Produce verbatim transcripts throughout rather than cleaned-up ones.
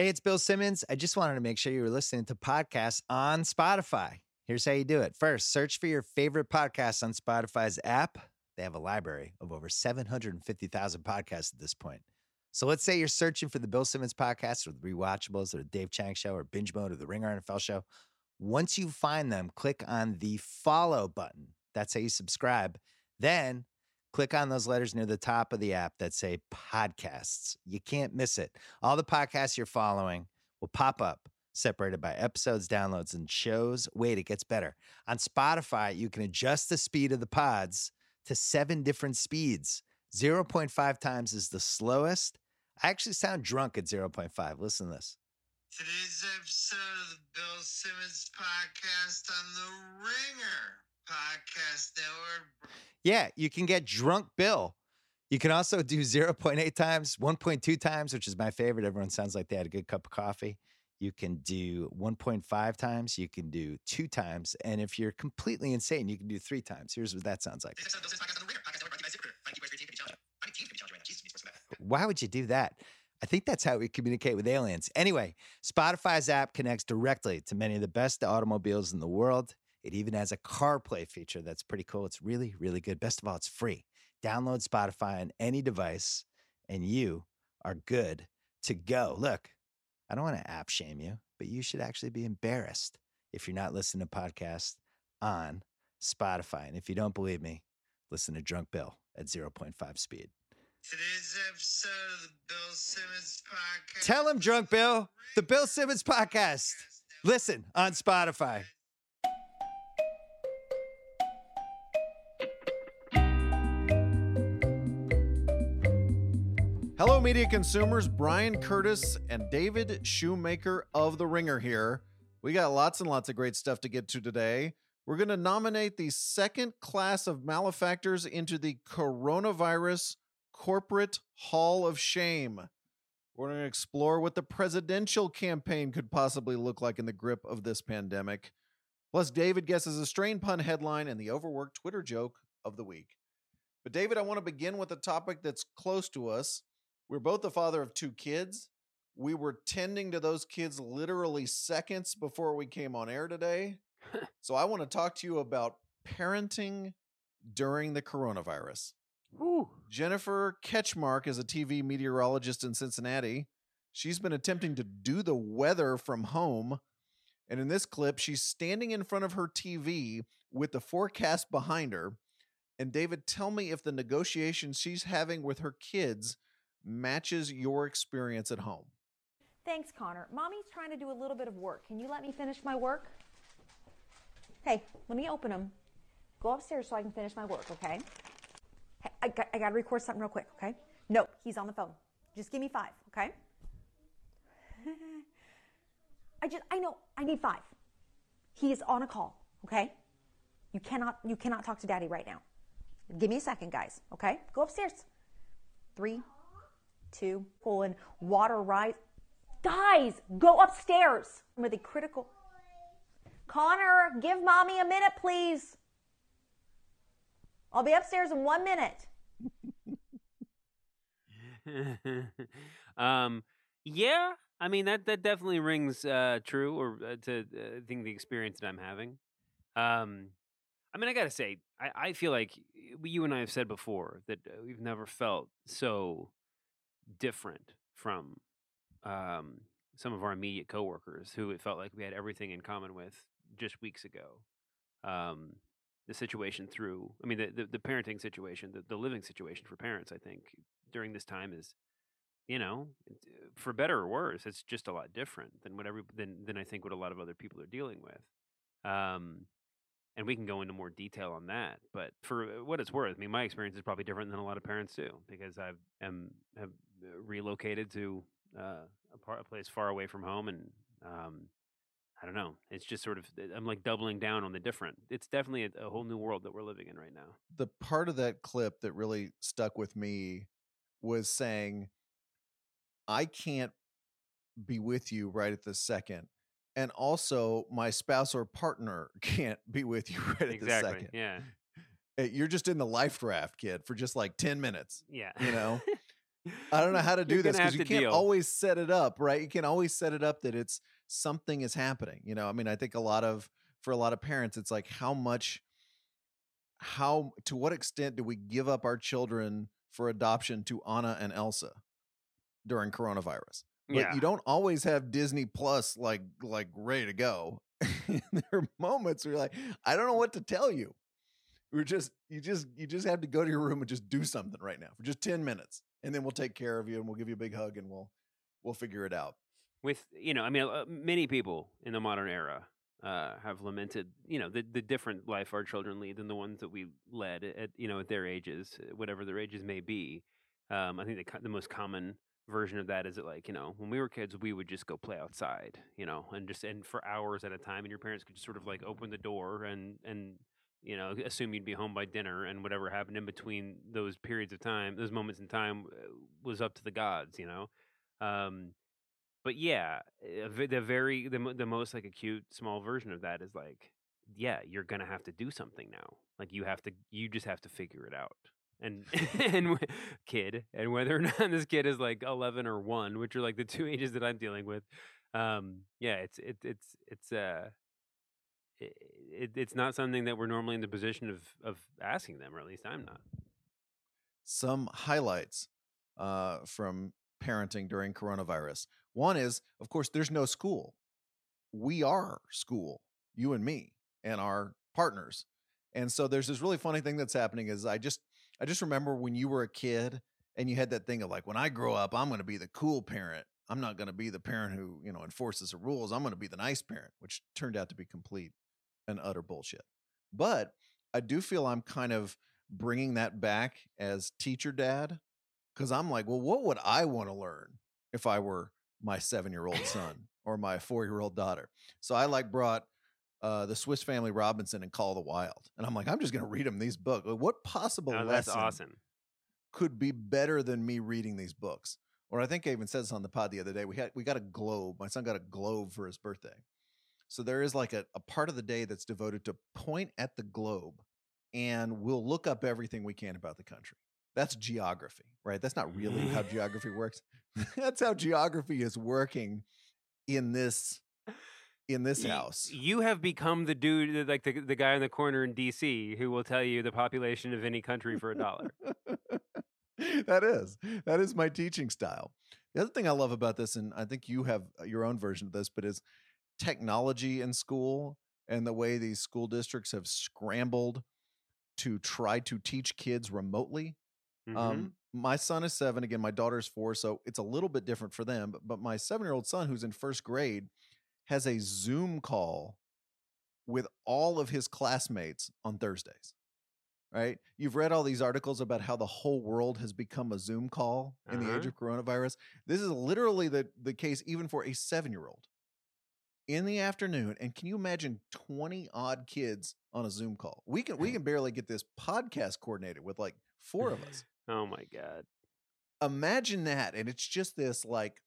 Hey, it's Bill Simmons. I just wanted to make sure you were listening to podcasts on Spotify. Here's how you do it. First, search for your favorite podcasts on Spotify's app. They have a library of over seven hundred fifty thousand podcasts at this point. So let's say you're searching for the Bill Simmons podcast or the Rewatchables or the Dave Chang Show or Binge Mode or the Ringer N F L Show. Once you find them, click on the follow button. That's how you subscribe. Then click on those letters near the top of the app that say podcasts. You can't miss it. All the podcasts you're following will pop up, separated by episodes, downloads, and shows. Wait, it gets better. On Spotify, you can adjust the speed of the pods to seven different speeds. zero point five times is the slowest. I actually sound drunk at zero point five. Listen to this. Today's episode of the Bill Simmons podcast on the Ringer Podcast Network. Yeah, you can get drunk Bill. You can also do zero point eight times, one point two times, which is my favorite. Everyone sounds like they had a good cup of coffee. You can do one point five times. You can do two times. And if you're completely insane, you can do three times. Here's what that sounds like. Why would you do that? I think that's how we communicate with aliens. Anyway, Spotify's app connects directly to many of the best automobiles in the world. It even has a CarPlay feature that's pretty cool. It's really, really good. Best of all, it's free. Download Spotify on any device, and you are good to go. Look, I don't want to app shame you, but you should actually be embarrassed if you're not listening to podcasts on Spotify. And if you don't believe me, listen to Drunk Bill at zero point five speed. Today's episode of the Bill Simmons podcast. Tell him, Drunk Bill, the Bill Simmons podcast. Listen on Spotify. Hello, media consumers. Brian Curtis and David Shoemaker of The Ringer here. We got lots and lots of great stuff to get to today. We're going to nominate the second class of malefactors into the Coronavirus Corporate Hall of Shame. We're going to explore what the presidential campaign could possibly look like in the grip of this pandemic. Plus, David guesses a strain pun headline and the overworked Twitter joke of the week. But, David, I want to begin with a topic that's close to us. We're both the father of two kids. We were tending to those kids literally seconds before we came on air today. So I want to talk to you about parenting during the coronavirus. Ooh. Jennifer Ketchmark is a T V meteorologist in Cincinnati. She's been attempting to do the weather from home. And in this clip, she's standing in front of her T V with the forecast behind her. And David, tell me if the negotiations she's having with her kids matches your experience at home. Thanks, Connor. Mommy's trying to do a little bit of work. Can you let me finish my work? Hey, let me open them. Go upstairs so I can finish my work, okay? Hey, I got, I got to record something real quick, okay? No, he's on the phone. Just give me five, okay? I just, I know, I need five. He is on a call, okay? You cannot, you cannot talk to Daddy right now. Give me a second, guys, okay? Go upstairs. Three. Two, pulling water rise. Guys, go upstairs with a critical. Connor, give mommy a minute, please. I'll be upstairs in one minute. um, yeah, I mean that that definitely rings uh, true, or uh, to uh, think the experience that I'm having. Um, I mean, I gotta say, I, I feel like you and I have said before that we've never felt so different from um, some of our immediate coworkers who it felt like we had everything in common with just weeks ago. Um, the situation through, I mean, the, the, the parenting situation, the, the living situation for parents, I think, during this time is, you know, for better or worse, it's just a lot different than what every, than, than I think what a lot of other people are dealing with. Um, and we can go into more detail on that. But for what it's worth, I mean, my experience is probably different than a lot of parents do because I am have relocated to uh, a, part, a place far away from home. And um, I don't know. It's just sort of, I'm like doubling down on the different. It's definitely a, a whole new world that we're living in right now. The part of that clip that really stuck with me was saying, I can't be with you right at this second. And also my spouse or partner can't be with you right at exactly. the second. Yeah. You're just in the life raft, kid, for just like ten minutes. Yeah. You know? I don't know how to do this because you can't deal. always set it up, right? You can't always set it up that it's something is happening. You know, I mean, I think a lot of, for a lot of parents, it's like how much, how, to what extent do we give up our children for adoption to Anna and Elsa during coronavirus? But yeah. you don't always have Disney Plus like, like ready to go. And there are moments where you're like, I don't know what to tell you. We're just, you just, you just have to go to your room and just do something right now for just ten minutes. And then we'll take care of you and we'll give you a big hug and we'll, we'll figure it out. With, you know, I mean, uh, many people in the modern era uh, have lamented, you know, the, the different life our children lead than the ones that we led at, you know, at their ages, whatever their ages may be. Um, I think the, the most common version of that is that, like, you know, when we were kids, we would just go play outside, you know, and just, and for hours at a time, and your parents could just sort of like open the door and, and, you know, assume you'd be home by dinner, and whatever happened in between those periods of time, those moments in time, was up to the gods, you know. Um, but yeah, the very the the most like acute small version of that is like, yeah, you're gonna have to do something now. Like you have to, you just have to figure it out. And and kid, and whether or not this kid is like eleven or one, which are like the two ages that I'm dealing with, um, yeah, it's it it's it's uh. It, it's not something that we're normally in the position of of asking them, or at least I'm not. Some highlights uh, from parenting during coronavirus. One is, of course, there's no school. We are school, you and me and our partners. And so there's this really funny thing that's happening is I just I just remember when you were a kid and you had that thing of like, when I grow up, I'm going to be the cool parent. I'm not going to be the parent who, you know, enforces the rules. I'm going to be the nice parent, which turned out to be complete and utter bullshit. But I do feel I'm kind of bringing that back as teacher dad, because I'm like, well, what would I want to learn if I were my seven-year-old son or my four-year-old daughter? So I like brought uh, the Swiss Family Robinson and Call of the Wild, and I'm like, I'm just going to read them these books. Like, what possible oh, lesson awesome. could be better than me reading these books? Or I think I even said this on the pod the other day. We had we got a globe. My son got a globe for his birthday. So there is like a, a part of the day that's devoted to point at the globe, and we'll look up everything we can about the country. That's geography, right? That's not really how geography works. That's how geography is working in this in this you, house. You have become the dude, like the, the guy in the corner in D C who will tell you the population of any country for a dollar. That is, that is my teaching style. The other thing I love about this, and I think you have your own version of this, but is technology in school and the way these school districts have scrambled to try to teach kids remotely. Mm-hmm. Um, my son is seven. Again, my daughter's four, so it's a little bit different for them. But, but my seven-year-old son, who's in first grade, has a Zoom call with all of his classmates on Thursdays. Right? You've read all these articles about how the whole world has become a Zoom call in uh-huh. the age of coronavirus. This is literally the, the case even for a seven-year-old in the afternoon. And can you imagine twenty odd kids on a Zoom call? We can, we can barely get this podcast coordinated with like four of us. Oh my God. Imagine that. And it's just this like,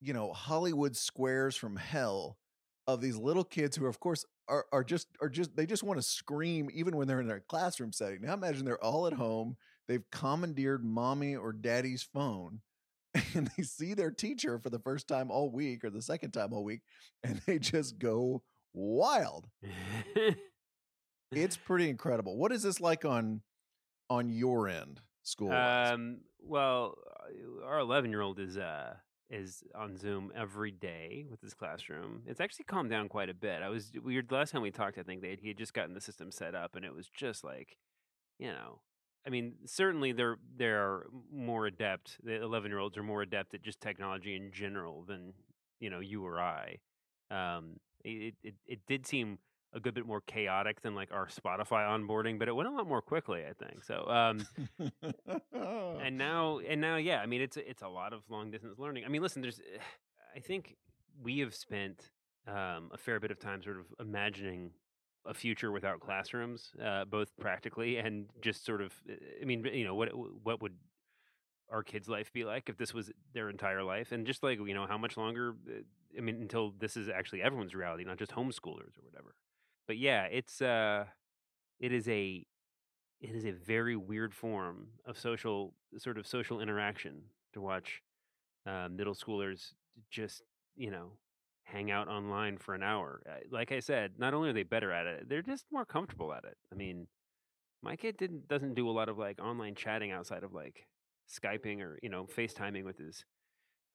you know, Hollywood squares from hell of these little kids who are, of course, Are are just are just they just want to scream even when they're in their classroom setting. Now imagine they're all at home. They've commandeered mommy or daddy's phone, and they see their teacher for the first time all week or the second time all week, and they just go wild. It's pretty incredible. What is this like on on your end, school? Um, well, our eleven year old is uh. is on Zoom every day with his classroom. It's actually calmed down quite a bit. I was we were, the last time we talked, I think they had, he had just gotten the system set up, and it was just like, you know, I mean, certainly they're they're more adept. The eleven year olds are more adept at just technology in general than, you know, you or I. Um, it it it did seem a good bit more chaotic than like our Spotify onboarding, but it went a lot more quickly, I think. So, um, and now, and now, yeah, I mean, it's, it's a lot of long distance learning. I mean, listen, there's, I think we have spent, um, a fair bit of time sort of imagining a future without classrooms, uh, both practically and just sort of, I mean, you know, what, what would our kids' life be like if this was their entire life? And just like, you know, how much longer, I mean, until this is actually everyone's reality, not just homeschoolers or whatever. But yeah, it's uh, it is a it is a very weird form of social, sort of social interaction to watch uh, middle schoolers just, you know, hang out online for an hour. Like I said, not only are they better at it, they're just more comfortable at it. I mean, my kid didn't doesn't do a lot of like online chatting outside of like Skyping or, you know, FaceTiming with his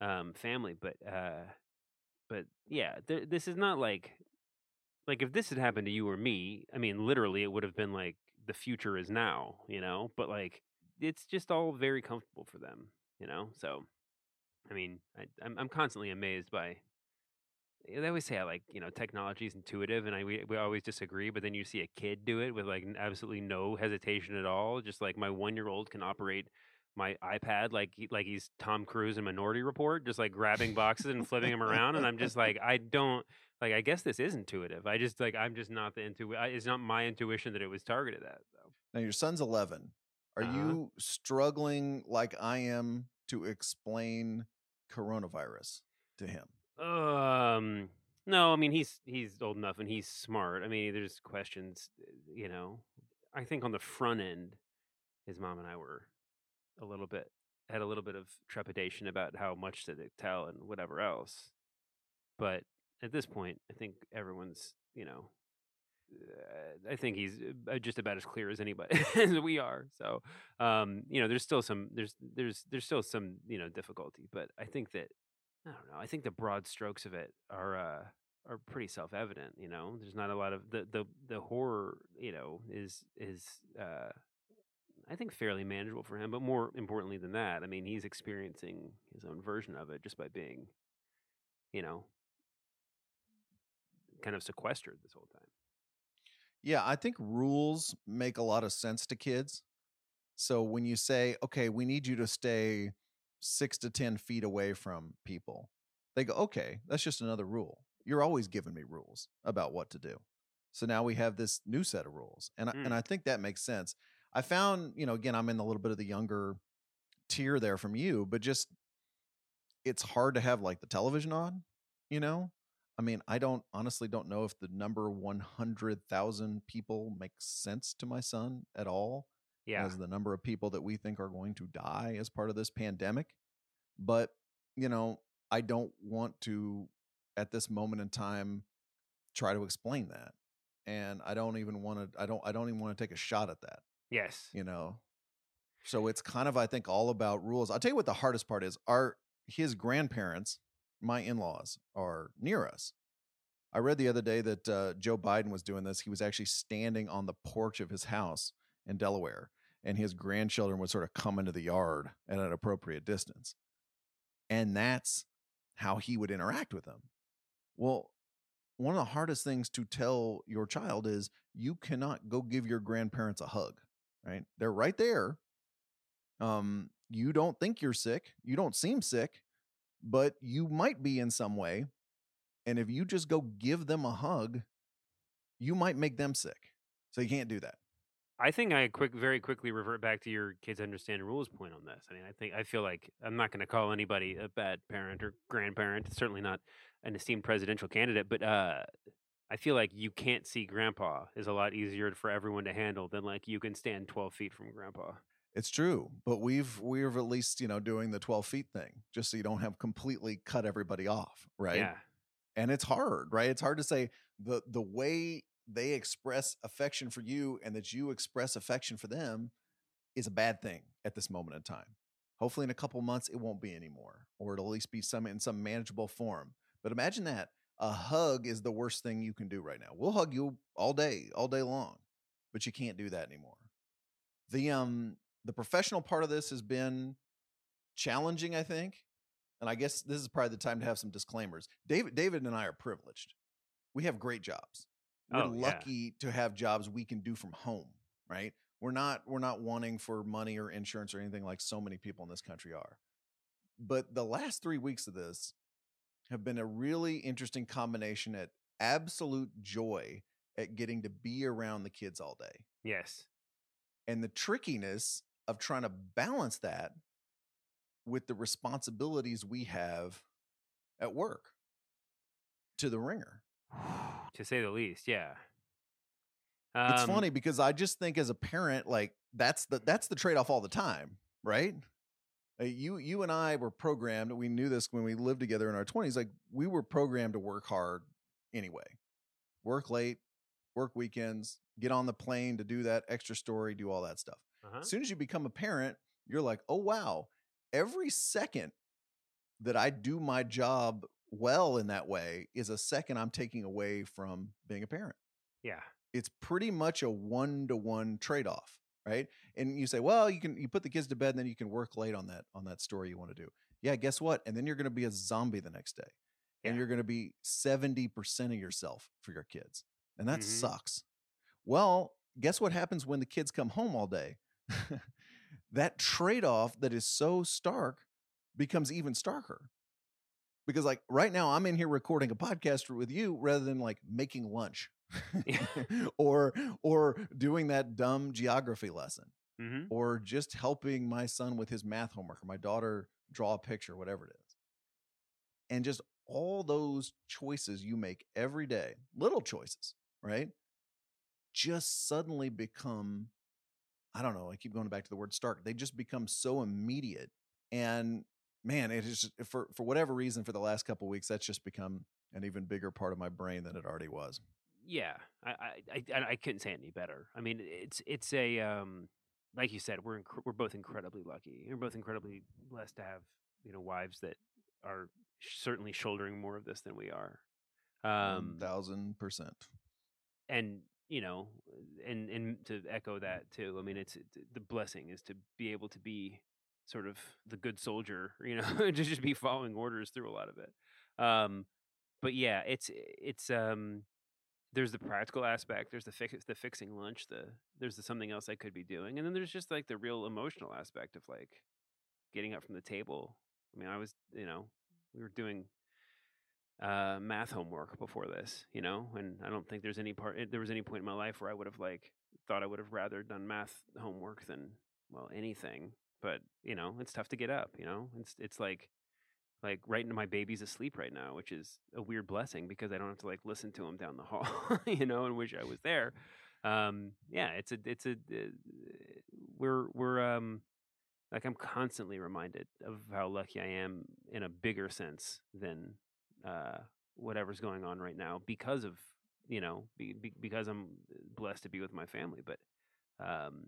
um, family. But uh, but yeah, th- this is not like like if this had happened to you or me, I mean, literally, it would have been like, the future is now, you know, but like, it's just all very comfortable for them, you know? So, I mean, I, I'm, I'm constantly amazed by, they always say I like, you know, technology is intuitive and I, we, we always disagree, but then you see a kid do it with like absolutely no hesitation at all. Just like my one-year-old can operate my iPad. Like, he, like he's Tom Cruise in Minority Report, just like grabbing boxes and flipping them around. And I'm just like, I don't, Like, I guess this is intuitive. I just, like, I'm just not the intu. It's not my intuition that it was targeted at. So. Now, your son's eleven. Are uh-huh. you struggling like I am to explain coronavirus to him? Um, no, I mean, he's he's old enough and he's smart. I mean, there's questions, you know. I think on the front end, his mom and I were a little bit, had a little bit of trepidation about how much to tell and whatever else. But at this point, I think everyone's, you know, uh, I think he's just about as clear as anybody as we are. So, um, you know, there's still some, there's, there's, there's still some, you know, difficulty, but I think that, I don't know, I think the broad strokes of it are, uh, are pretty self-evident, you know, there's not a lot of the, the, the horror, you know, is, is, uh, I think fairly manageable for him, but more importantly than that, I mean, he's experiencing his own version of it just by being, you know, kind of sequestered this whole time. Yeah, I think rules make a lot of sense to kids. So when you say, okay, we need you to stay six to ten feet away from people, they go, okay, that's just another rule. You're always giving me rules about what to do. So now we have this new set of rules. And mm. I, and I think that makes sense. I found, you know, again, I'm in a little bit of the younger tier there from you, but just it's hard to have like the television on, you know? I mean, I don't honestly don't know if the number one hundred thousand people makes sense to my son at all. Yeah. As the number of people that we think are going to die as part of this pandemic. But, you know, I don't want to, at this moment in time, try to explain that. And I don't even want to, I don't, I don't even want to take a shot at that. Yes. You know, so it's kind of, I think, all about rules. I'll tell you what the hardest part is. Our, his grandparents, my in-laws, are near us. I read the other day that uh, Joe Biden was doing this. He was actually standing on the porch of his house in Delaware, and his grandchildren would sort of come into the yard at an appropriate distance. And that's how he would interact with them. Well, one of the hardest things to tell your child is you cannot go give your grandparents a hug, right? They're right there. Um, you don't think you're sick. You don't seem sick. But you might be in some way, and if you just go give them a hug, you might make them sick. So you can't do that. I think I quick, very quickly revert back to your kids understand rules point on this. I mean, I think I feel like I'm not going to call anybody a bad parent or grandparent. It's certainly not an esteemed presidential candidate, but uh, I feel like you can't see grandpa is a lot easier for everyone to handle than like you can stand twelve feet from grandpa. It's true, but we've we've at least, you know, doing the twelve feet thing just so you don't have completely cut everybody off, right? Yeah. And it's hard, right? It's hard to say the the way they express affection for you and that you express affection for them is a bad thing at this moment in time. Hopefully in a couple months it won't be anymore, or it'll at least be some in some manageable form. But imagine that a hug is the worst thing you can do right now. We'll hug you all day, all day long, but you can't do that anymore. The um The professional part of this has been challenging, I think. And I guess this is probably the time to have some disclaimers. David David and I are privileged. We have great jobs. We're oh, lucky yeah. to have jobs we can do from home, right? We're not we're not wanting for money or insurance or anything like so many people in this country are. But the last three weeks of this have been a really interesting combination at absolute joy at getting to be around the kids all day. Yes. And the trickiness of trying to balance that with the responsibilities we have at work to the Ringer. To say the least, yeah. Um, it's funny because I just think as a parent, like that's the, that's the trade-off all the time, right? Uh, you, you and I were programmed. We knew this when we lived together in our twenties, like we were programmed to work hard anyway, work late, work weekends, get on the plane to do that extra story, do all that stuff. Uh-huh. As soon as you become a parent, you're like, oh, wow, every second that I do my job well in that way is a second I'm taking away from being a parent. Yeah. It's pretty much a one-to-one trade-off, right? And you say, well, you can, you put the kids to bed and then you can work late on that, on that story you want to do. Yeah. Guess what? And then you're going to be a zombie the next day, yeah. and you're going to be seventy percent of yourself for your kids. And that mm-hmm. sucks. Well, guess what happens when the kids come home all day? That trade-off that is so stark becomes even starker. Because like right now I'm in here recording a podcast with you rather than like making lunch or, or doing that dumb geography lesson mm-hmm. or just helping my son with his math homework or my daughter draw a picture, whatever it is. And just all those choices you make every day, little choices, right? Just suddenly become, I don't know, I keep going back to the word stark. They just become so immediate. And man, it is just, for, for whatever reason, for the last couple of weeks, that's just become an even bigger part of my brain than it already was. Yeah. I, I, I, I couldn't say it any better. I mean, it's, it's a, um, like you said, we're, inc- we're both incredibly lucky. We're both incredibly blessed to have, you know, wives that are certainly shouldering more of this than we are. Um, one thousand percent. And, you know, and, and to echo that too, I mean, it's the blessing is to be able to be sort of the good soldier, you know, just just be following orders through a lot of it. Um, but yeah, it's, it's, um, there's the practical aspect, there's the fix, the fixing lunch, the, there's the something else I could be doing. And then there's just like the real emotional aspect of like getting up from the table. I mean, I was, you know, we were doing uh, math homework before this, you know, and I don't think there's any part, there was any point in my life where I would have like thought I would have rather done math homework than, well, anything. But, you know, it's tough to get up, you know, it's, it's like, like right into my baby's asleep right now, which is a weird blessing because I don't have to like listen to him down the hall, you know, and wish I was there. Um, yeah, it's a, it's a, uh, we're, we're, um, like I'm constantly reminded of how lucky I am in a bigger sense than, uh, whatever's going on right now because of, you know, be, be, because I'm blessed to be with my family. But, um,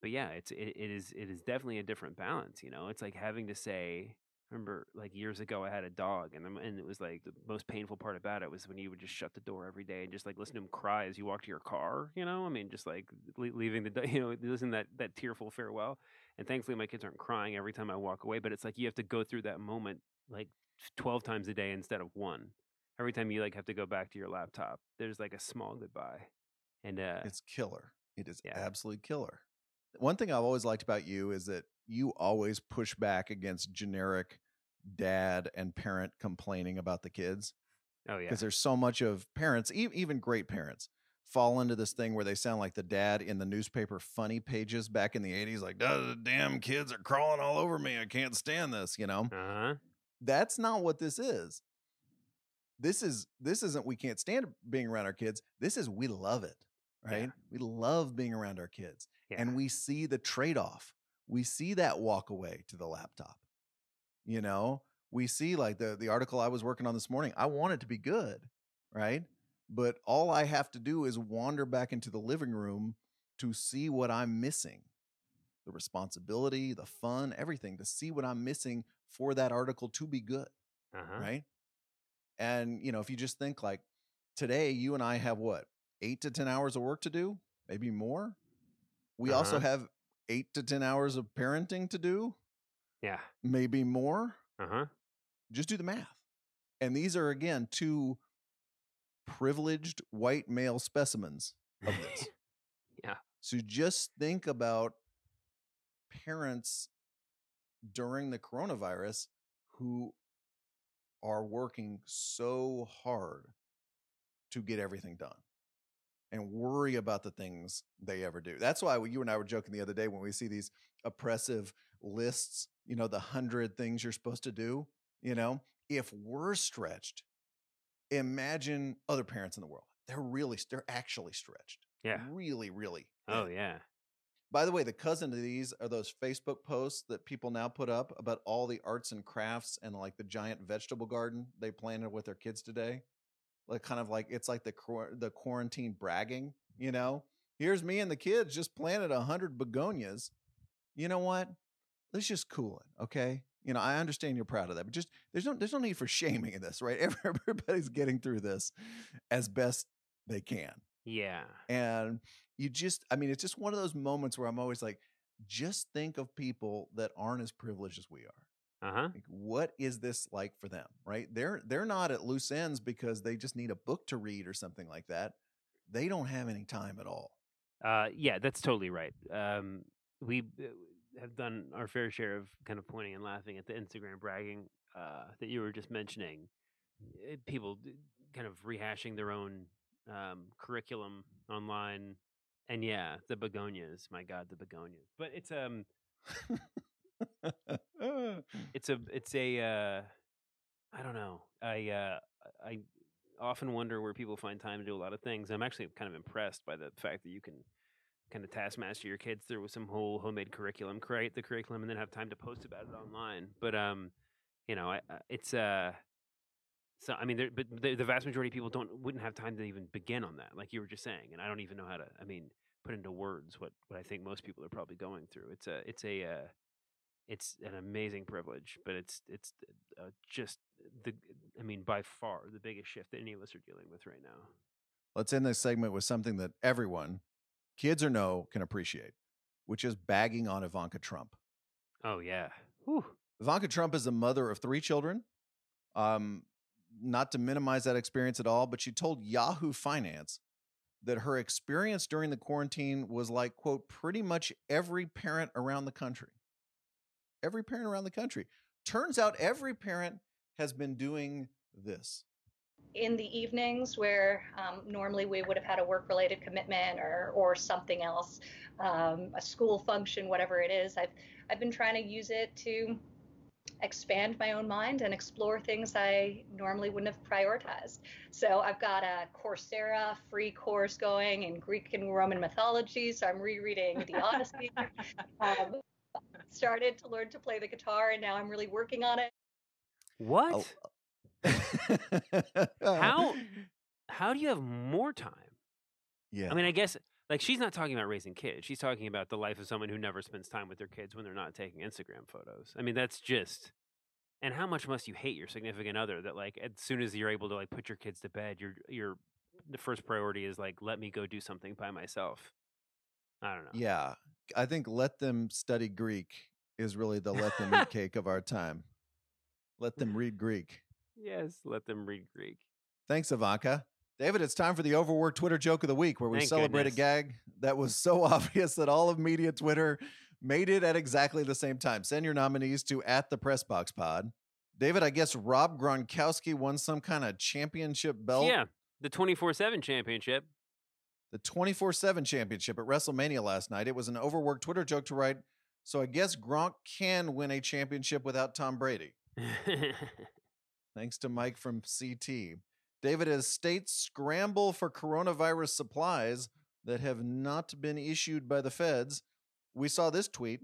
but yeah, it's, it, it is, it is definitely a different balance. You know, it's like having to say, I remember like years ago I had a dog and and it was like the most painful part about it was when you would just shut the door every day and just like listen to him cry as you walked to your car, you know, I mean, just like leaving the, you know, listen to that, that tearful farewell. And thankfully my kids aren't crying every time I walk away, but it's like, you have to go through that moment like twelve times a day instead of one. Every time you like have to go back to your laptop, there's like a small goodbye. And uh, it's killer. It is yeah. absolutely killer. One thing I've always liked about you is that you always push back against generic dad and parent complaining about the kids. Oh yeah. Because there's so much of parents, e- even great parents, fall into this thing where they sound like the dad in the newspaper funny pages back in the eighties, like, the damn kids are crawling all over me. I can't stand this, you know? Uh-huh. That's not what this is. This is, this isn't, we can't stand being around our kids. This is, we love it, right? Yeah. We love being around our kids. Yeah. And we see the trade-off. We see that walk away to the laptop. You know, we see like the, the article I was working on this morning, I want it to be good, right? But all I have to do is wander back into the living room to see what I'm missing. The responsibility, the fun, everything, to see what I'm missing for that article to be good, uh-huh. right? And, you know, if you just think like today, you and I have what, eight to ten hours of work to do, maybe more? We uh-huh. also have eight to ten hours of parenting to do. Yeah. Maybe more. Uh-huh. Just do the math. And these are, again, two privileged white male specimens of this. yeah. So just think about parents during the coronavirus who are working so hard to get everything done. And worry about the things they ever do. That's why you and I were joking the other day when we see these oppressive lists, you know, the hundred things you're supposed to do, you know, if we're stretched, imagine other parents in the world. They're really, they're actually stretched. Yeah. Really, really. Oh, yeah. By the way, the cousin of these are those Facebook posts that people now put up about all the arts and crafts and like the giant vegetable garden they planted with their kids today. Like kind of like it's like the the quarantine bragging, you know, here's me and the kids just planted a hundred begonias. You know what? Let's just cool it. Okay. You know, I understand you're proud of that, but just there's no there's no need for shaming in this, right? Everybody's getting through this as best they can. Yeah. And you just, I mean, it's just one of those moments where I'm always like, just think of people that aren't as privileged as we are. Uh-huh. Like, what is this like for them, right? They're, they're not at loose ends because they just need a book to read or something like that. They don't have any time at all. Uh, yeah, that's totally right. Um, we have done our fair share of kind of pointing and laughing at the Instagram bragging uh, that you were just mentioning. It, people kind of rehashing their own um, curriculum online. And yeah, the begonias, my God, the begonias. But it's um, it's a, it's a, uh, I don't know. I, uh, I often wonder where people find time to do a lot of things. I'm actually kind of impressed by the fact that you can kind of taskmaster your kids through with some whole homemade curriculum, create the curriculum, and then have time to post about it online. But um, you know, I, it's uh, so I mean, there, but the, the vast majority of people don't wouldn't have time to even begin on that, like you were just saying. And I don't even know how to. I mean. Put into words what what I think most people are probably going through. It's a it's a uh, it's an amazing privilege, but it's it's uh, just the I mean by far the biggest shift that any of us are dealing with right now. Let's end this segment with something that everyone, kids or no, can appreciate, which is bagging on Ivanka Trump. Oh yeah, whew. Ivanka Trump is the mother of three children. Um, not to minimize that experience at all, but she told Yahoo Finance that her experience during the quarantine was like, quote, pretty much every parent around the country. Every parent around the country. Turns out every parent has been doing this. In the evenings where um, normally we would have had a work-related commitment or or something else, um, a school function, whatever it is, I've I've been trying to use it to expand my own mind and explore things I normally wouldn't have prioritized. So I've got a Coursera free course going in Greek and Roman mythology. So I'm rereading the Odyssey. um, started to learn to play the guitar, and now I'm really working on it. What? Oh. how how do you have more time? Yeah. I mean, I guess like she's not talking about raising kids. She's talking about the life of someone who never spends time with their kids when they're not taking Instagram photos. I mean, that's just, and how much must you hate your significant other that like, as soon as you're able to like put your kids to bed, your, your, the first priority is like, let me go do something by myself. I don't know. Yeah. I think let them study Greek is really the let them eat cake of our time. Let them read Greek. Yes. Let them read Greek. Thanks, Ivanka. David, it's time for the Overworked Twitter Joke of the Week, where we Thank celebrate goodness. a gag that was so obvious that all of media Twitter made it at exactly the same time. Send your nominees to at the Pressbox Pod. David, I guess Rob Gronkowski won some kind of championship belt. Yeah, the twenty-four seven championship. The twenty-four seven championship at WrestleMania last night. It was an overworked Twitter joke to write, so I guess Gronk can win a championship without Tom Brady. Thanks to Mike from C T. David, as states scramble for coronavirus supplies that have not been issued by the feds, we saw this tweet.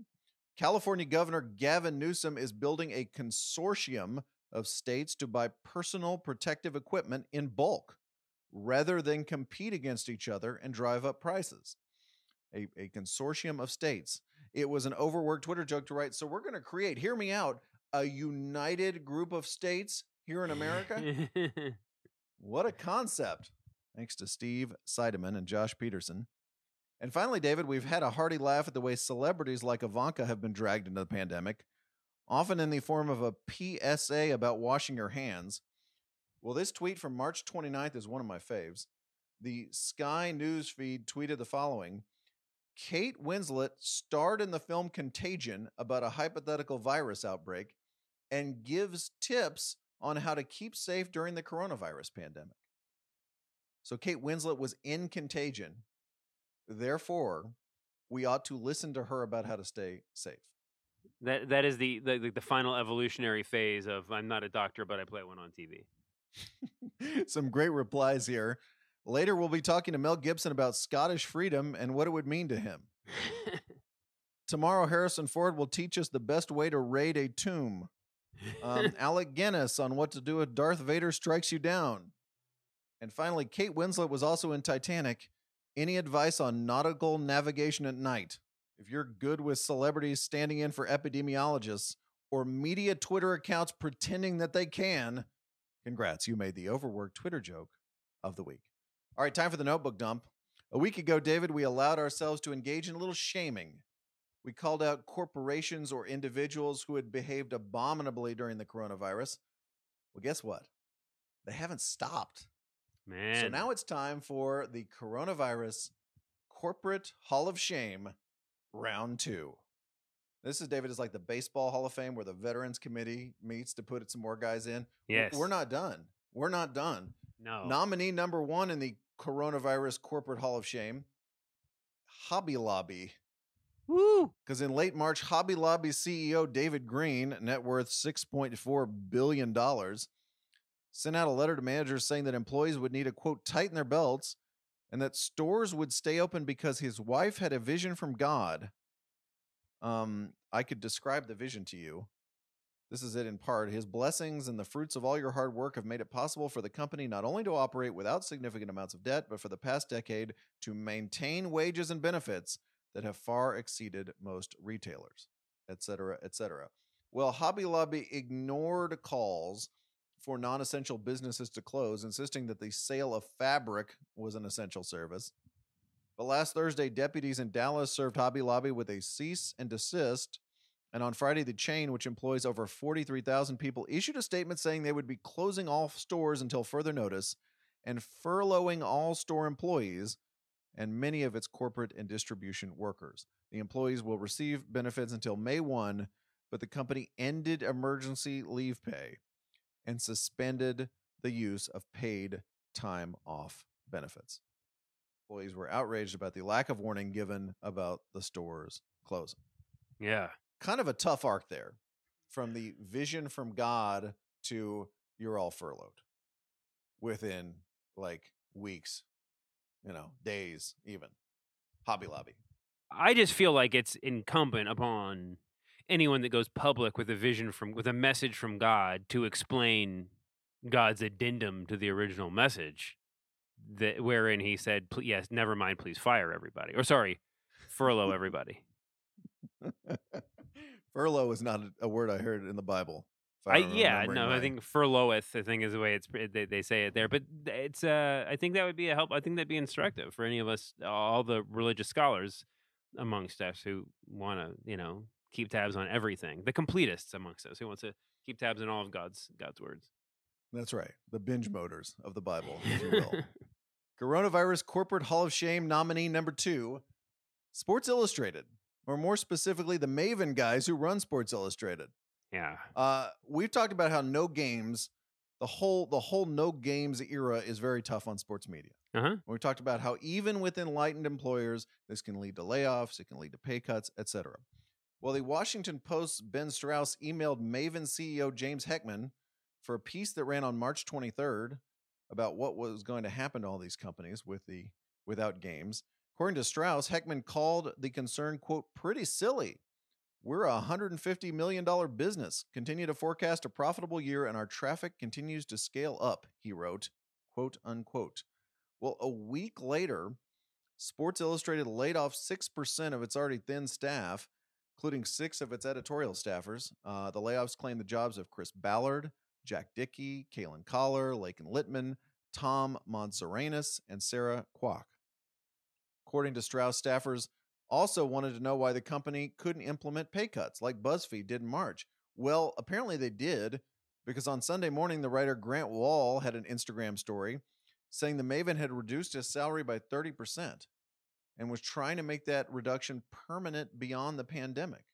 California Governor Gavin Newsom is building a consortium of states to buy personal protective equipment in bulk rather than compete against each other and drive up prices. A, a consortium of states. It was an overworked Twitter joke to write, so we're going to create, hear me out, a united group of states here in America. What a concept. Thanks to Steve Seideman and Josh Peterson. And finally, David, we've had a hearty laugh at the way celebrities like Ivanka have been dragged into the pandemic, often in the form of a P S A about washing your hands. Well, this tweet from March twenty-ninth is one of my faves. The Sky News feed tweeted the following. Kate Winslet starred in the film Contagion about a hypothetical virus outbreak and gives tips on how to keep safe during the coronavirus pandemic. So Kate Winslet was in Contagion. Therefore, we ought to listen to her about how to stay safe. That that is the the, the final evolutionary phase of I'm not a doctor, but I play one on T V. Some great replies here. Later, we'll be talking to Mel Gibson about Scottish freedom and what it would mean to him. Tomorrow, Harrison Ford will teach us the best way to raid a tomb. Um, Alec Guinness on what to do if Darth Vader strikes you down. And finally, Kate Winslet was also in Titanic. Any advice on nautical navigation at night? If you're good with celebrities standing in for epidemiologists or media Twitter accounts pretending that they can, congrats, you made the overworked Twitter joke of the week. All right, time for the notebook dump. A week ago, David, we allowed ourselves to engage in a little shaming. We called out corporations or individuals who had behaved abominably during the coronavirus. Well, guess what? They haven't stopped. Man. So now it's time for the coronavirus corporate Hall of Shame round two. This is, David, is like the baseball Hall of Fame where the Veterans Committee meets to put some more guys in. Yes. We're not done. We're not done. No. Nominee number one in the coronavirus corporate Hall of Shame, Hobby Lobby. Woo! Because in late March, Hobby Lobby C E O David Green, net worth six point four billion dollars, sent out a letter to managers saying that employees would need to, quote, tighten their belts and that stores would stay open because his wife had a vision from God. Um, I could describe the vision to you. This is it in part. His blessings and the fruits of all your hard work have made it possible for the company not only to operate without significant amounts of debt, but for the past decade to maintain wages and benefits that have far exceeded most retailers, et cetera, et cetera. Well, Hobby Lobby ignored calls for non-essential businesses to close, insisting that the sale of fabric was an essential service. But last Thursday, deputies in Dallas served Hobby Lobby with a cease and desist. And on Friday, the chain, which employs over forty-three thousand people, issued a statement saying they would be closing all stores until further notice and furloughing all store employees and many of its corporate and distribution workers. The employees will receive benefits until May first, but the company ended emergency leave pay and suspended the use of paid time off benefits. Employees were outraged about the lack of warning given about the stores closing. Yeah. Kind of a tough arc there from the vision from God to you're all furloughed within like weeks, you know, days, even Hobby Lobby. I just feel like it's incumbent upon anyone that goes public with a vision from with a message from God to explain God's addendum to the original message that wherein he said, yes, never mind, please fire everybody or sorry, furlough everybody. Furlough is not a word I heard in the Bible. I, I yeah, no, my... I think furlougheth, I think is the way it's they, they say it there. But it's, uh, I think that would be a help. I think that'd be instructive for any of us, all the religious scholars amongst us who want to, you know, keep tabs on everything. The completists amongst us who wants to keep tabs on all of God's God's words. That's right. The binge moders of the Bible, if you will. Coronavirus Corporate Hall of Shame nominee number two, Sports Illustrated. Or more specifically, the Maven guys who run Sports Illustrated. Yeah. Uh, we've talked about how no games, the whole the whole no games era is very tough on sports media. Uh-huh. We talked about how even with enlightened employers, this can lead to layoffs, it can lead to pay cuts, et cetera. Well, the Washington Post's Ben Strauss emailed Maven C E O James Heckman for a piece that ran on March twenty-third about what was going to happen to all these companies with the without games. According to Strauss, Heckman called the concern, quote, pretty silly. We're a one hundred fifty million dollars business, continue to forecast a profitable year, and our traffic continues to scale up, he wrote, quote, unquote. Well, a week later, Sports Illustrated laid off six percent of its already thin staff, including six of its editorial staffers. Uh, the layoffs claimed the jobs of Chris Ballard, Jack Dickey, Kalen Collar, Laken Litman, Tom Montserranis, and Sarah Kwok. According to Strauss, staffers also wanted to know why the company couldn't implement pay cuts like BuzzFeed did in March. Well, apparently they did, because on Sunday morning, the writer Grant Wall had an Instagram story saying the Maven had reduced his salary by thirty percent and was trying to make that reduction permanent beyond the pandemic.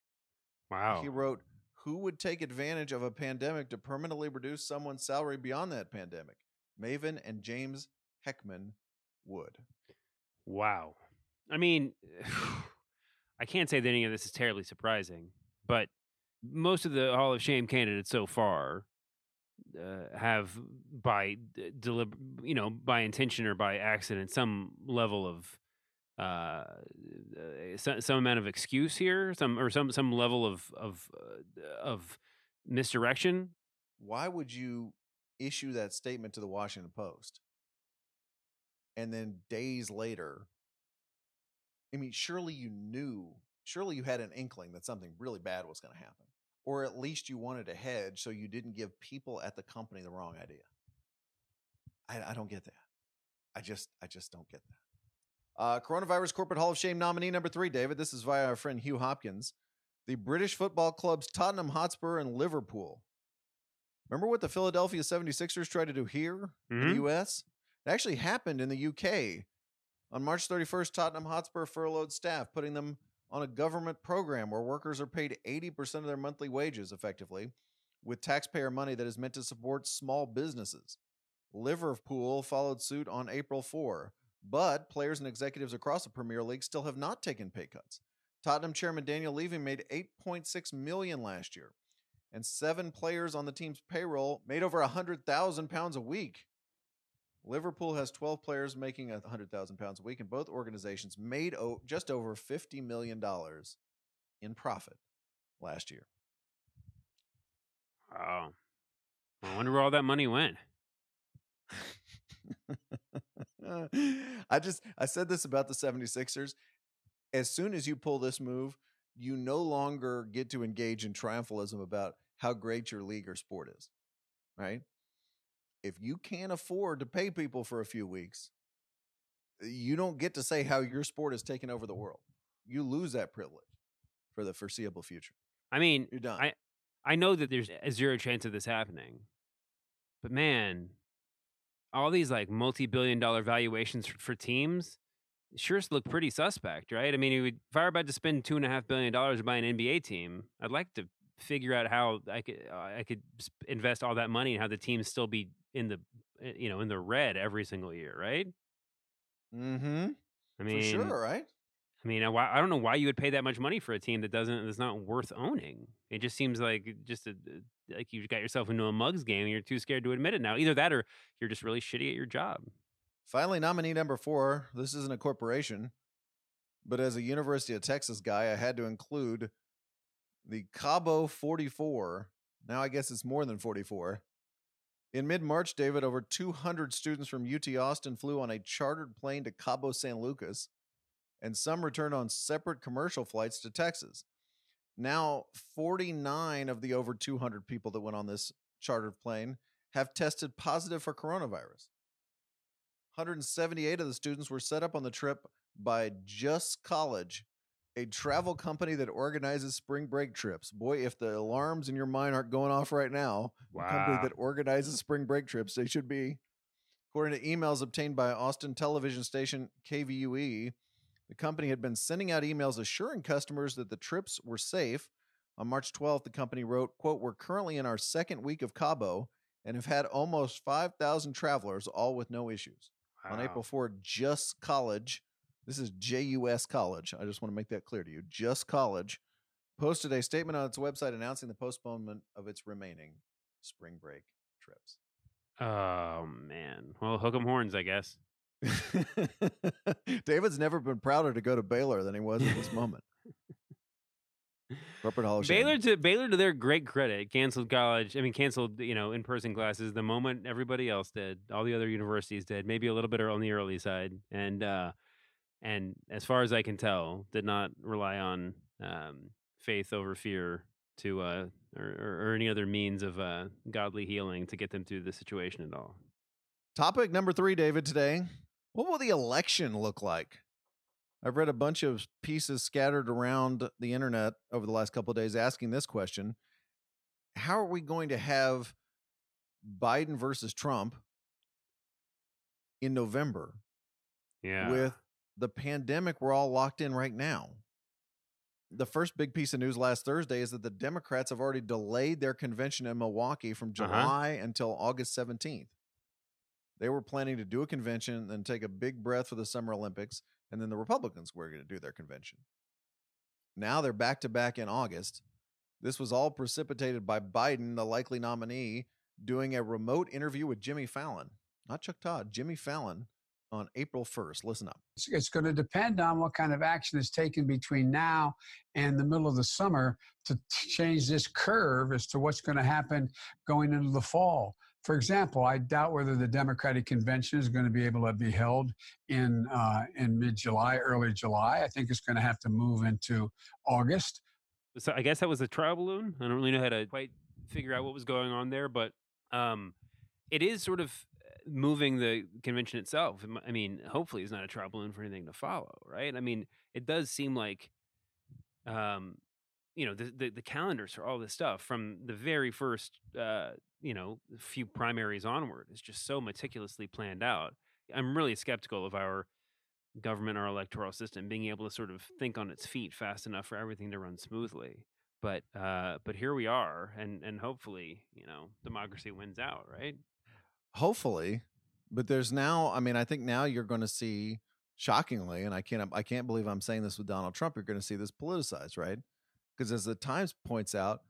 Wow. He wrote, who would take advantage of a pandemic to permanently reduce someone's salary beyond that pandemic? Maven and James Heckman would. Wow. I mean, I can't say that any of this is terribly surprising, but most of the Hall of Shame candidates so far uh, have by deliber, you know, by intention or by accident, some level of uh, some, some amount of excuse here, some or some some level of of uh, of misdirection. Why would you issue that statement to the Washington Post? And then days later, I mean, surely you knew, surely you had an inkling that something really bad was going to happen, or at least you wanted to hedge so you didn't give people at the company the wrong idea. I, I don't get that. I just, I just don't get that. Uh, Coronavirus Corporate Hall of Shame nominee number three, David. This is via our friend Hugh Hopkins. The British football clubs Tottenham Hotspur and Liverpool. Remember what the Philadelphia seventy-sixers tried to do here mm-hmm. in the U S? It actually happened in the U K. On March thirty-first, Tottenham Hotspur furloughed staff, putting them on a government program where workers are paid eighty percent of their monthly wages, effectively, with taxpayer money that is meant to support small businesses. Liverpool followed suit on April fourth, but players and executives across the Premier League still have not taken pay cuts. Tottenham chairman Daniel Levy made eight point six million dollars last year, and seven players on the team's payroll made over one hundred thousand pounds a week. Liverpool has twelve players making one hundred thousand pounds a week, and both organizations made o- just over fifty million dollars in profit last year. Wow. I wonder where all that money went. I just, I said this about the seventy-sixers. As soon as you pull this move, you no longer get to engage in triumphalism about how great your league or sport is, right? If you can't afford to pay people for a few weeks, you don't get to say how your sport has taken over the world. You lose that privilege for the foreseeable future. I mean, you're done. I, I know that there's a zero chance of this happening, but man, all these like multi-billion dollar valuations for, for teams sure look pretty suspect, right? I mean, if I were about to spend two and a half billion dollars to buy an N B A team, I'd like to figure out how I could uh, I could invest all that money and how the teams still be in the, you know, in the red every single year, right? Mm-hmm. I mean, for sure, right? I mean, I, I don't know why you would pay that much money for a team that doesn't, that's not worth owning. It just seems like just a, like you got yourself into a mugs game and you're too scared to admit it now. Either that or you're just really shitty at your job. Finally, nominee number four. This isn't a corporation, but as a University of Texas guy, I had to include the Cabo forty-four. Now I guess it's more than forty-four. In mid-March, David, over two hundred students from U T Austin flew on a chartered plane to Cabo San Lucas, and some returned on separate commercial flights to Texas. Now, forty-nine of the over two hundred people that went on this chartered plane have tested positive for coronavirus. one hundred seventy-eight of the students were set up on the trip by Just College, a travel company that organizes spring break trips. Boy, if the alarms in your mind aren't going off right now, wow. A company that organizes spring break trips, they should be. According to emails obtained by Austin television station K V U E, the company had been sending out emails assuring customers that the trips were safe. On March twelfth, the company wrote, quote, "We're currently in our second week of Cabo and have had almost five thousand travelers, all with no issues." Wow. On April fourth, Just College, this is J U S College, I just want to make that clear to you, Just College posted a statement on its website announcing the postponement of its remaining spring break trips. Oh, man. Well, hook 'em horns, I guess. David's never been prouder to go to Baylor than he was at this moment. Corporate Hall of Shame. Baylor to Baylor to their great credit, canceled college. I mean, canceled you know in-person classes the moment everybody else did. All the other universities did. Maybe a little bit on the early side, and uh, and as far as I can tell, did not rely on um, faith over fear to uh, or, or any other means of uh, godly healing to get them through the situation at all. Topic number three, David. Today, what will the election look like? I've read a bunch of pieces scattered around the internet over the last couple of days asking this question. How are we going to have Biden versus Trump in November? Yeah. With the pandemic we're all locked in right now. The first big piece of news last Thursday is that the Democrats have already delayed their convention in Milwaukee from July uh-huh. until August seventeenth. They were planning to do a convention, then take a big breath for the Summer Olympics. And then the Republicans were going to do their convention. Now they're back to back in August. This was all precipitated by Biden, the likely nominee, doing a remote interview with Jimmy Fallon, not Chuck Todd, Jimmy Fallon, on April first. Listen up. It's going to depend on what kind of action is taken between now and the middle of the summer to change this curve as to what's going to happen going into the fall. For example, I doubt whether the Democratic Convention is going to be able to be held in uh, in mid-July, early July. I think it's going to have to move into August. So I guess that was a trial balloon. I don't really know how to quite figure out what was going on there, but um, it is sort of moving the convention itself. I mean, hopefully it's not a trial balloon for anything to follow, right? I mean, it does seem like, um, you know, the, the, the calendars for all this stuff from the very first, uh, you know, few primaries onward is just so meticulously planned out. I'm really skeptical of our government, our electoral system being able to sort of think on its feet fast enough for everything to run smoothly. But uh, but here we are, and and hopefully, you know, democracy wins out, right? Hopefully, but there's now, I mean, I think now you're going to see, shockingly, and I can't, I can't believe I'm saying this with Donald Trump, you're going to see this politicized, right? Because as the Times points out,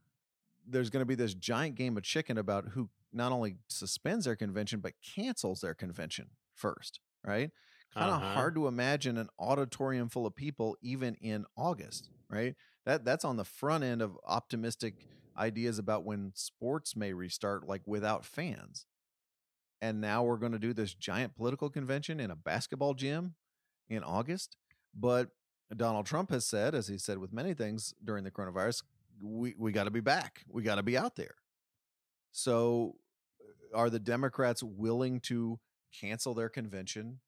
there's going to be this giant game of chicken about who not only suspends their convention, but cancels their convention first, right? Kind of uh-huh. hard to imagine an auditorium full of people, even in August, right? That that's on the front end of optimistic ideas about when sports may restart, like without fans. And now we're going to do this giant political convention in a basketball gym in August. But Donald Trump has said, as he said with many things during the coronavirus, we, we got to be back. We got to be out there. So are the Democrats willing to cancel their convention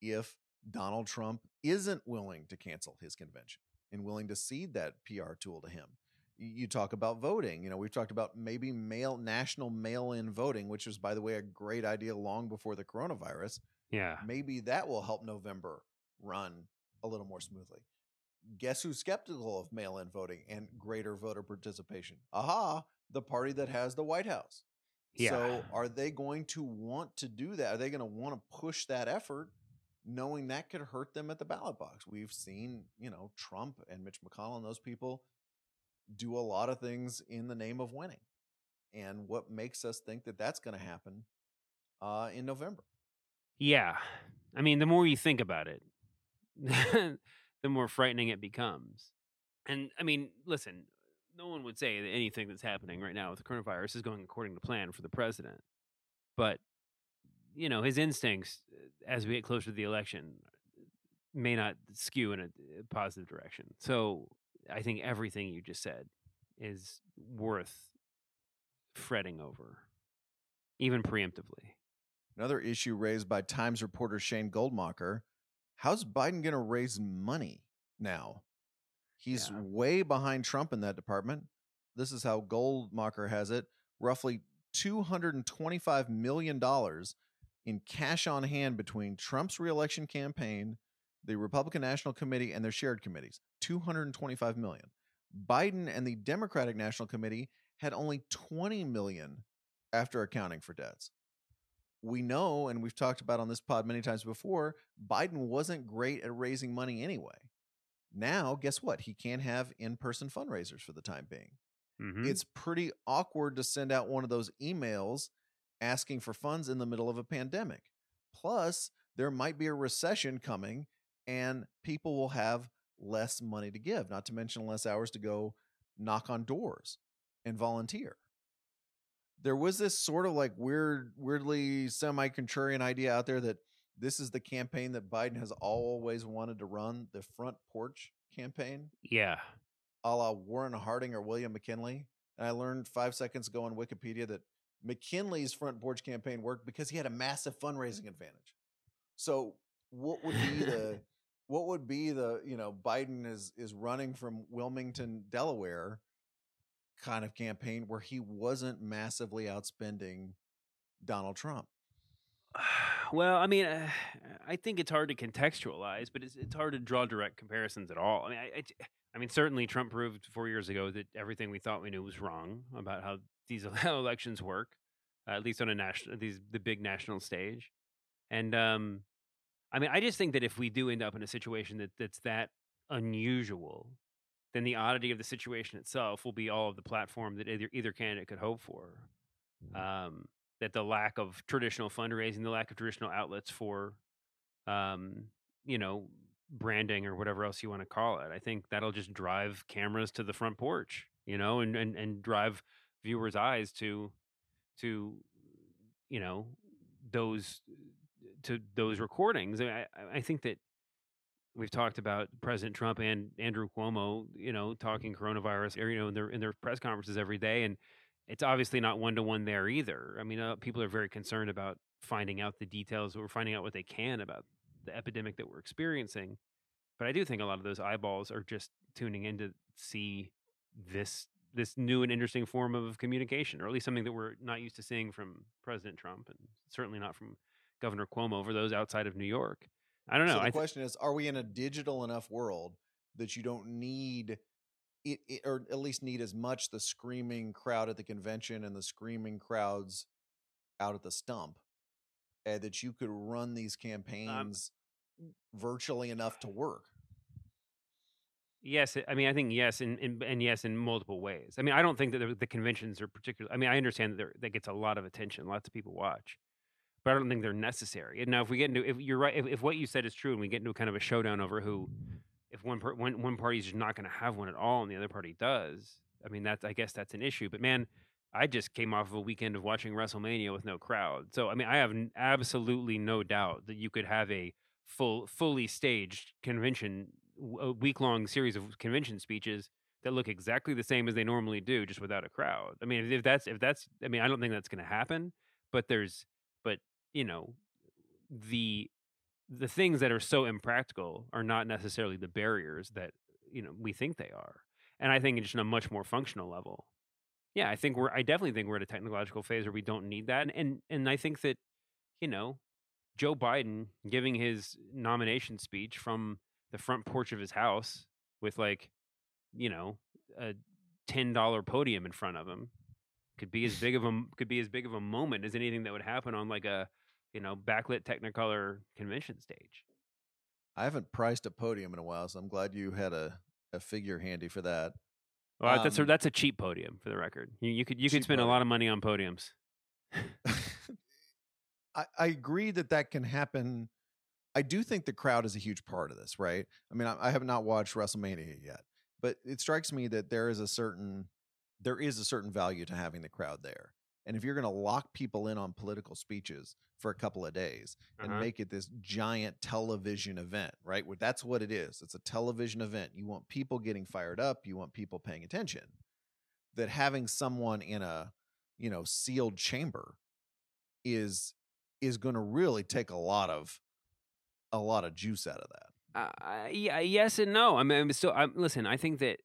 if Donald Trump isn't willing to cancel his convention and willing to cede that P R tool to him? You talk about voting. You know, we've talked about maybe mail national mail-in voting, which was, by the way, a great idea long before the coronavirus. Yeah. Maybe that will help November run a little more smoothly. Guess who's skeptical of mail-in voting and greater voter participation? Aha, the party that has the White House. Yeah. So are they going to want to do that? Are they going to want to push that effort, knowing that could hurt them at the ballot box? We've seen, you know, Trump and Mitch McConnell and those people do a lot of things in the name of winning. And what makes us think that that's going to happen uh, in November? Yeah. I mean, the more you think about it, the more frightening it becomes. And I mean, listen, no one would say that anything that's happening right now with the coronavirus is going according to plan for the president. But, you know, his instincts as we get closer to the election may not skew in a positive direction. So I think everything you just said is worth fretting over, even preemptively. Another issue raised by Times reporter Shane Goldmacher, how's Biden going to raise money now? He's yeah. way behind Trump in that department. This is how Goldmacher has it. Roughly two hundred twenty-five million dollars in cash on hand between Trump's reelection campaign, the Republican National Committee, and their shared committees, two hundred twenty-five million dollars. Biden and the Democratic National Committee had only twenty million dollars after accounting for debts. We know, and we've talked about on this pod many times before, Biden wasn't great at raising money anyway. Now, guess what? He can't have in-person fundraisers for the time being. Mm-hmm. It's pretty awkward to send out one of those emails asking for funds in the middle of a pandemic. Plus, there might be a recession coming, and people will have less money to give, not to mention less hours to go knock on doors and volunteer. There was this sort of like weird, weirdly semi-contrarian idea out there that this is the campaign that Biden has always wanted to run, the front porch campaign. Yeah. A la Warren Harding or William McKinley. And I learned five seconds ago on Wikipedia that McKinley's front porch campaign worked because he had a massive fundraising advantage. So what would be the... What would be the, you know, Biden is is running from Wilmington, Delaware kind of campaign where he wasn't massively outspending Donald Trump? Well, I mean, uh, I think it's hard to contextualize, but it's it's hard to draw direct comparisons at all. I mean, I, I, I mean, certainly Trump proved four years ago that everything we thought we knew was wrong about how these elections work, uh, at least on a national, these the big national stage, and um. I mean, I just think that if we do end up in a situation that, that's that unusual, then the oddity of the situation itself will be all of the platform that either either candidate could hope for. um, that the lack of traditional fundraising, the lack of traditional outlets for, um, you know, branding or whatever else you want to call it. I think that'll just drive cameras to the front porch, you know, and, and, and drive viewers' eyes to, to, you know, those, to those recordings. I mean, I, I think that we've talked about President Trump and Andrew Cuomo, you know, talking coronavirus, you know, in their, in their press conferences every day. And it's obviously not one-to-one there either. I mean, uh, people are very concerned about finding out the details or finding out what they can about the epidemic that we're experiencing. But I do think a lot of those eyeballs are just tuning in to see this, this new and interesting form of communication, or at least something that we're not used to seeing from President Trump, and certainly not from Governor Cuomo, for those outside of New York. I don't know. So the th- question is, are we in a digital enough world that you don't need it, it, or at least need as much the screaming crowd at the convention and the screaming crowds out at the stump, uh, that you could run these campaigns um, virtually enough to work? Yes. I mean, I think yes, and, and, and yes, in multiple ways. I mean, I don't think that the, the conventions are particular. I mean, I understand that that gets a lot of attention. Lots of people watch. But I don't think they're necessary. And now, if we get into, if you're right, if, if what you said is true, and we get into kind of a showdown over who, if one per, one one party's just not going to have one at all, and the other party does, I mean, that's, I guess that's an issue. But man, I just came off of a weekend of watching WrestleMania with no crowd, so I mean, I have n- absolutely no doubt that you could have a full, fully staged convention, a week long series of convention speeches that look exactly the same as they normally do, just without a crowd. I mean, if that's if that's, I mean, I don't think that's going to happen. But there's, but you know, the the things that are so impractical are not necessarily the barriers that, you know, we think they are. And I think it's just on a much more functional level. Yeah, I think we're, I definitely think we're at a technological phase where we don't need that. And and, and I think that, you know, Joe Biden giving his nomination speech from the front porch of his house with, like, you know, a ten dollar podium in front of him could be as big of a could be as big of a moment as anything that would happen on, like, a, you know, backlit Technicolor convention stage. I haven't priced a podium in a while, so I'm glad you had a, a figure handy for that. Well, um, that's a, that's a cheap podium, for the record. You, you could you could spend podium. a lot of money on podiums. I, I agree that that can happen. I do think the crowd is a huge part of this, right? I mean, I, I have not watched WrestleMania yet, but it strikes me that there is a certain there is a certain value to having the crowd there. And if you're going to lock people in on political speeches for a couple of days and uh-huh. make it this giant television event, right? That's what it is. It's a television event. You want people getting fired up. You want people paying attention. That having someone in a, you know, sealed chamber is is going to really take a lot of a lot of juice out of that. Uh, yeah, yes and no. I mean, I'm still. I'm, listen, I think that.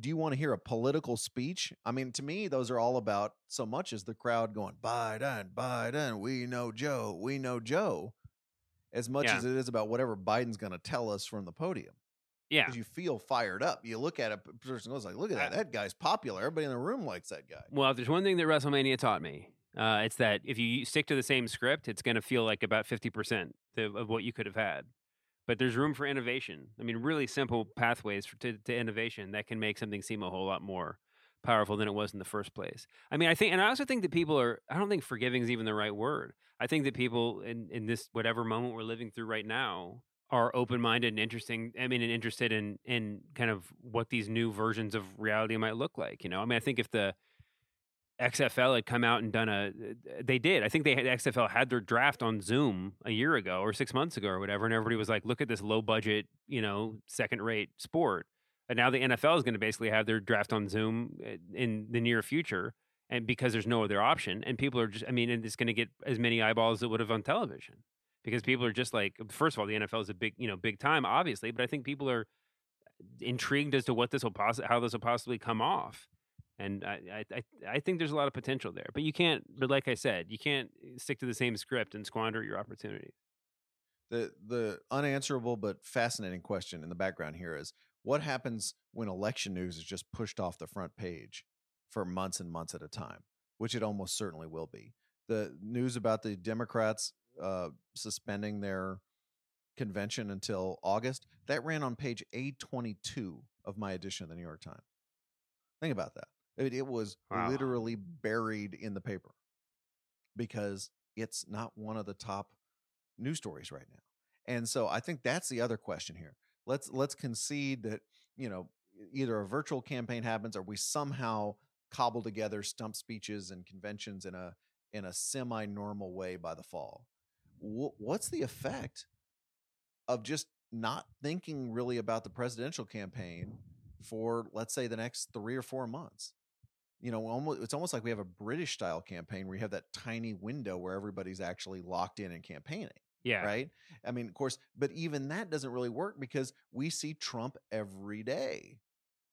Do you want to hear a political speech? I mean, to me, those are all about so much as the crowd going, Biden, Biden, we know Joe, we know Joe, as much yeah. as it is about whatever Biden's going to tell us from the podium. Yeah. Because you feel fired up. You look at a person goes like, look at that. That guy's popular. Everybody in the room likes that guy. Well, if there's one thing that WrestleMania taught me, uh, it's that if you stick to the same script, it's going to feel like about fifty percent of what you could have had. But there's room for innovation. I mean, really simple pathways for, to, to innovation that can make something seem a whole lot more powerful than it was in the first place. I mean, I think, and I also think that people are, I don't think forgiving is even the right word. I think that people in, in this, whatever moment we're living through right now, are open-minded and interesting. I mean, and interested in, in kind of what these new versions of reality might look like. You know, I mean, I think if the X F L had come out and done a, they did. I think they had X F L had their draft on Zoom a year ago or six months ago or whatever, and everybody was like, "Look at this low budget, you know, second rate sport." And now the N F L is going to basically have their draft on Zoom in the near future, and because there's no other option, and people are just, I mean, and it's going to get as many eyeballs as it would have on television because people are just like, first of all, the N F L is a big, you know, big time, obviously, but I think people are intrigued as to what this will poss- how this will possibly come off. And I, I I think there's a lot of potential there, but you can't. But like I said, you can't stick to the same script and squander your opportunities. The the unanswerable but fascinating question in the background here is: what happens when election news is just pushed off the front page for months and months at a time? Which it almost certainly will be. The news about the Democrats uh, suspending their convention until August, that ran on page eight twenty-two of my edition of the New York Times. Think about that. It was wow. literally buried in the paper. because it's not one of the top news stories right now. And so I think that's the other question here. Let's let's concede that, you know, either a virtual campaign happens or we somehow cobble together stump speeches and conventions in a in a semi-normal way by the fall. W- what's the effect of just not thinking really about the presidential campaign for, let's say, the next three or four months? You know, almost, it's almost like we have a British style campaign where you have that tiny window where everybody's actually locked in and campaigning. Yeah. Right. I mean, of course, but even that doesn't really work because we see Trump every day,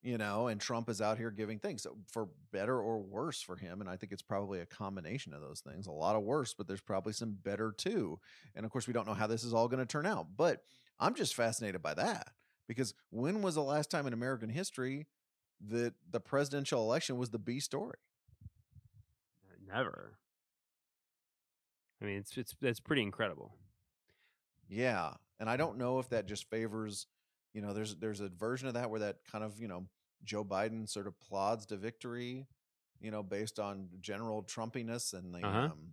you know, and Trump is out here giving things, so for better or worse for him. And I think it's probably a combination of those things, a lot of worse, but there's probably some better too. And of course, we don't know how this is all going to turn out, but I'm just fascinated by that because when was the last time in American history that the presidential election was the B story? Never. I mean, it's it's that's pretty incredible. Yeah, and I don't know if that just favors, you know, there's there's a version of that where that kind of, you know, Joe Biden sort of plods to victory, you know, based on general Trumpiness and the uh-huh. um,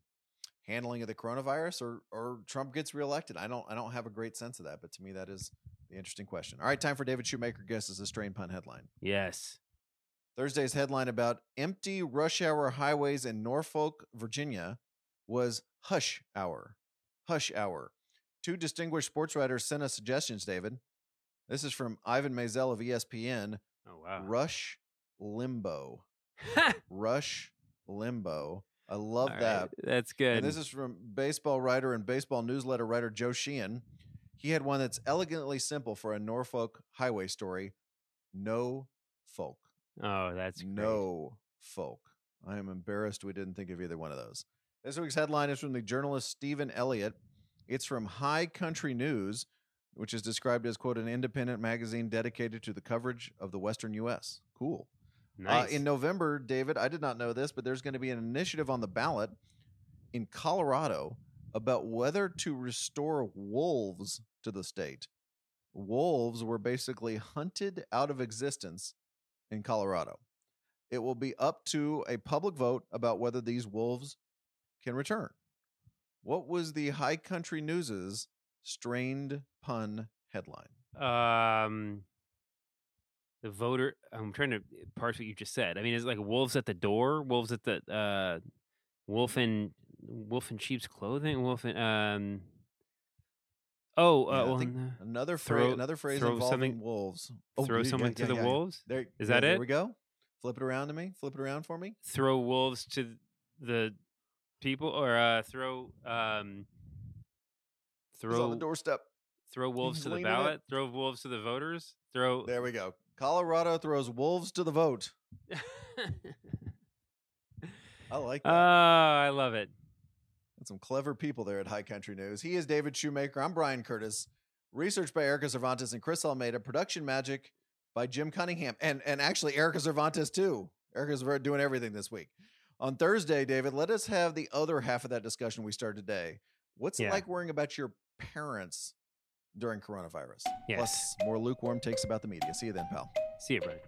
handling of the coronavirus, or or Trump gets reelected. I don't I don't have a great sense of that, but to me that is the interesting question. All right, time for David Shoemaker guesses the strain pun headline. Yes. Thursday's headline about empty rush hour highways in Norfolk, Virginia, was hush hour. Hush hour. Two distinguished sports writers sent us suggestions, David. This is from Ivan Mazel of E S P N. Oh, wow. Rush Limbo. Rush Limbo. I love All that. Right. That's good. And this is from baseball writer and baseball newsletter writer Joe Sheehan. He had one that's elegantly simple for a Norfolk highway story. No folk. Oh, that's great. No folk. I am embarrassed we didn't think of either one of those. This week's headline is from the journalist Stephen Elliott. It's from High Country News, which is described as, quote, an independent magazine dedicated to the coverage of the Western U S. Cool. Nice. Uh, in November, David, I did not know this, but there's going to be an initiative on the ballot in Colorado about whether to restore wolves to the state. Wolves were basically hunted out of existence in Colorado. It will be up to a public vote about whether these wolves can return. What was the High Country News's strained pun headline? Um, the voter. I'm trying to parse what you just said. I mean, is it like wolves at the door? Wolves at the uh, wolf in wolf in sheep's clothing. Wolf in. Um, oh, uh, yeah, well, another throw, phrase. Another phrase involving wolves. Oh, throw someone yeah, to yeah, the yeah, wolves. There, is that there, it? There we go. Flip it around to me. Flip it around for me. Throw wolves to the people, or uh, throw um, throw He's on the doorstep. Throw wolves He's to the ballot. It. Throw wolves to the voters. Throw. There we go. Colorado throws wolves to the vote. I like that. Oh, I love it. Got some clever people there at High Country News. He is David Shoemaker. I'm Brian Curtis. Research by Erica Cervantes and Chris Almeida. Production magic by Jim Cunningham, and and actually Erica Cervantes too. Erica's doing everything this week. On Thursday, David, let us have the other half of that discussion we started today. What's yeah. it like worrying about your parents during coronavirus? Yes. Plus, more lukewarm takes about the media. See you then, pal. See you, Brian.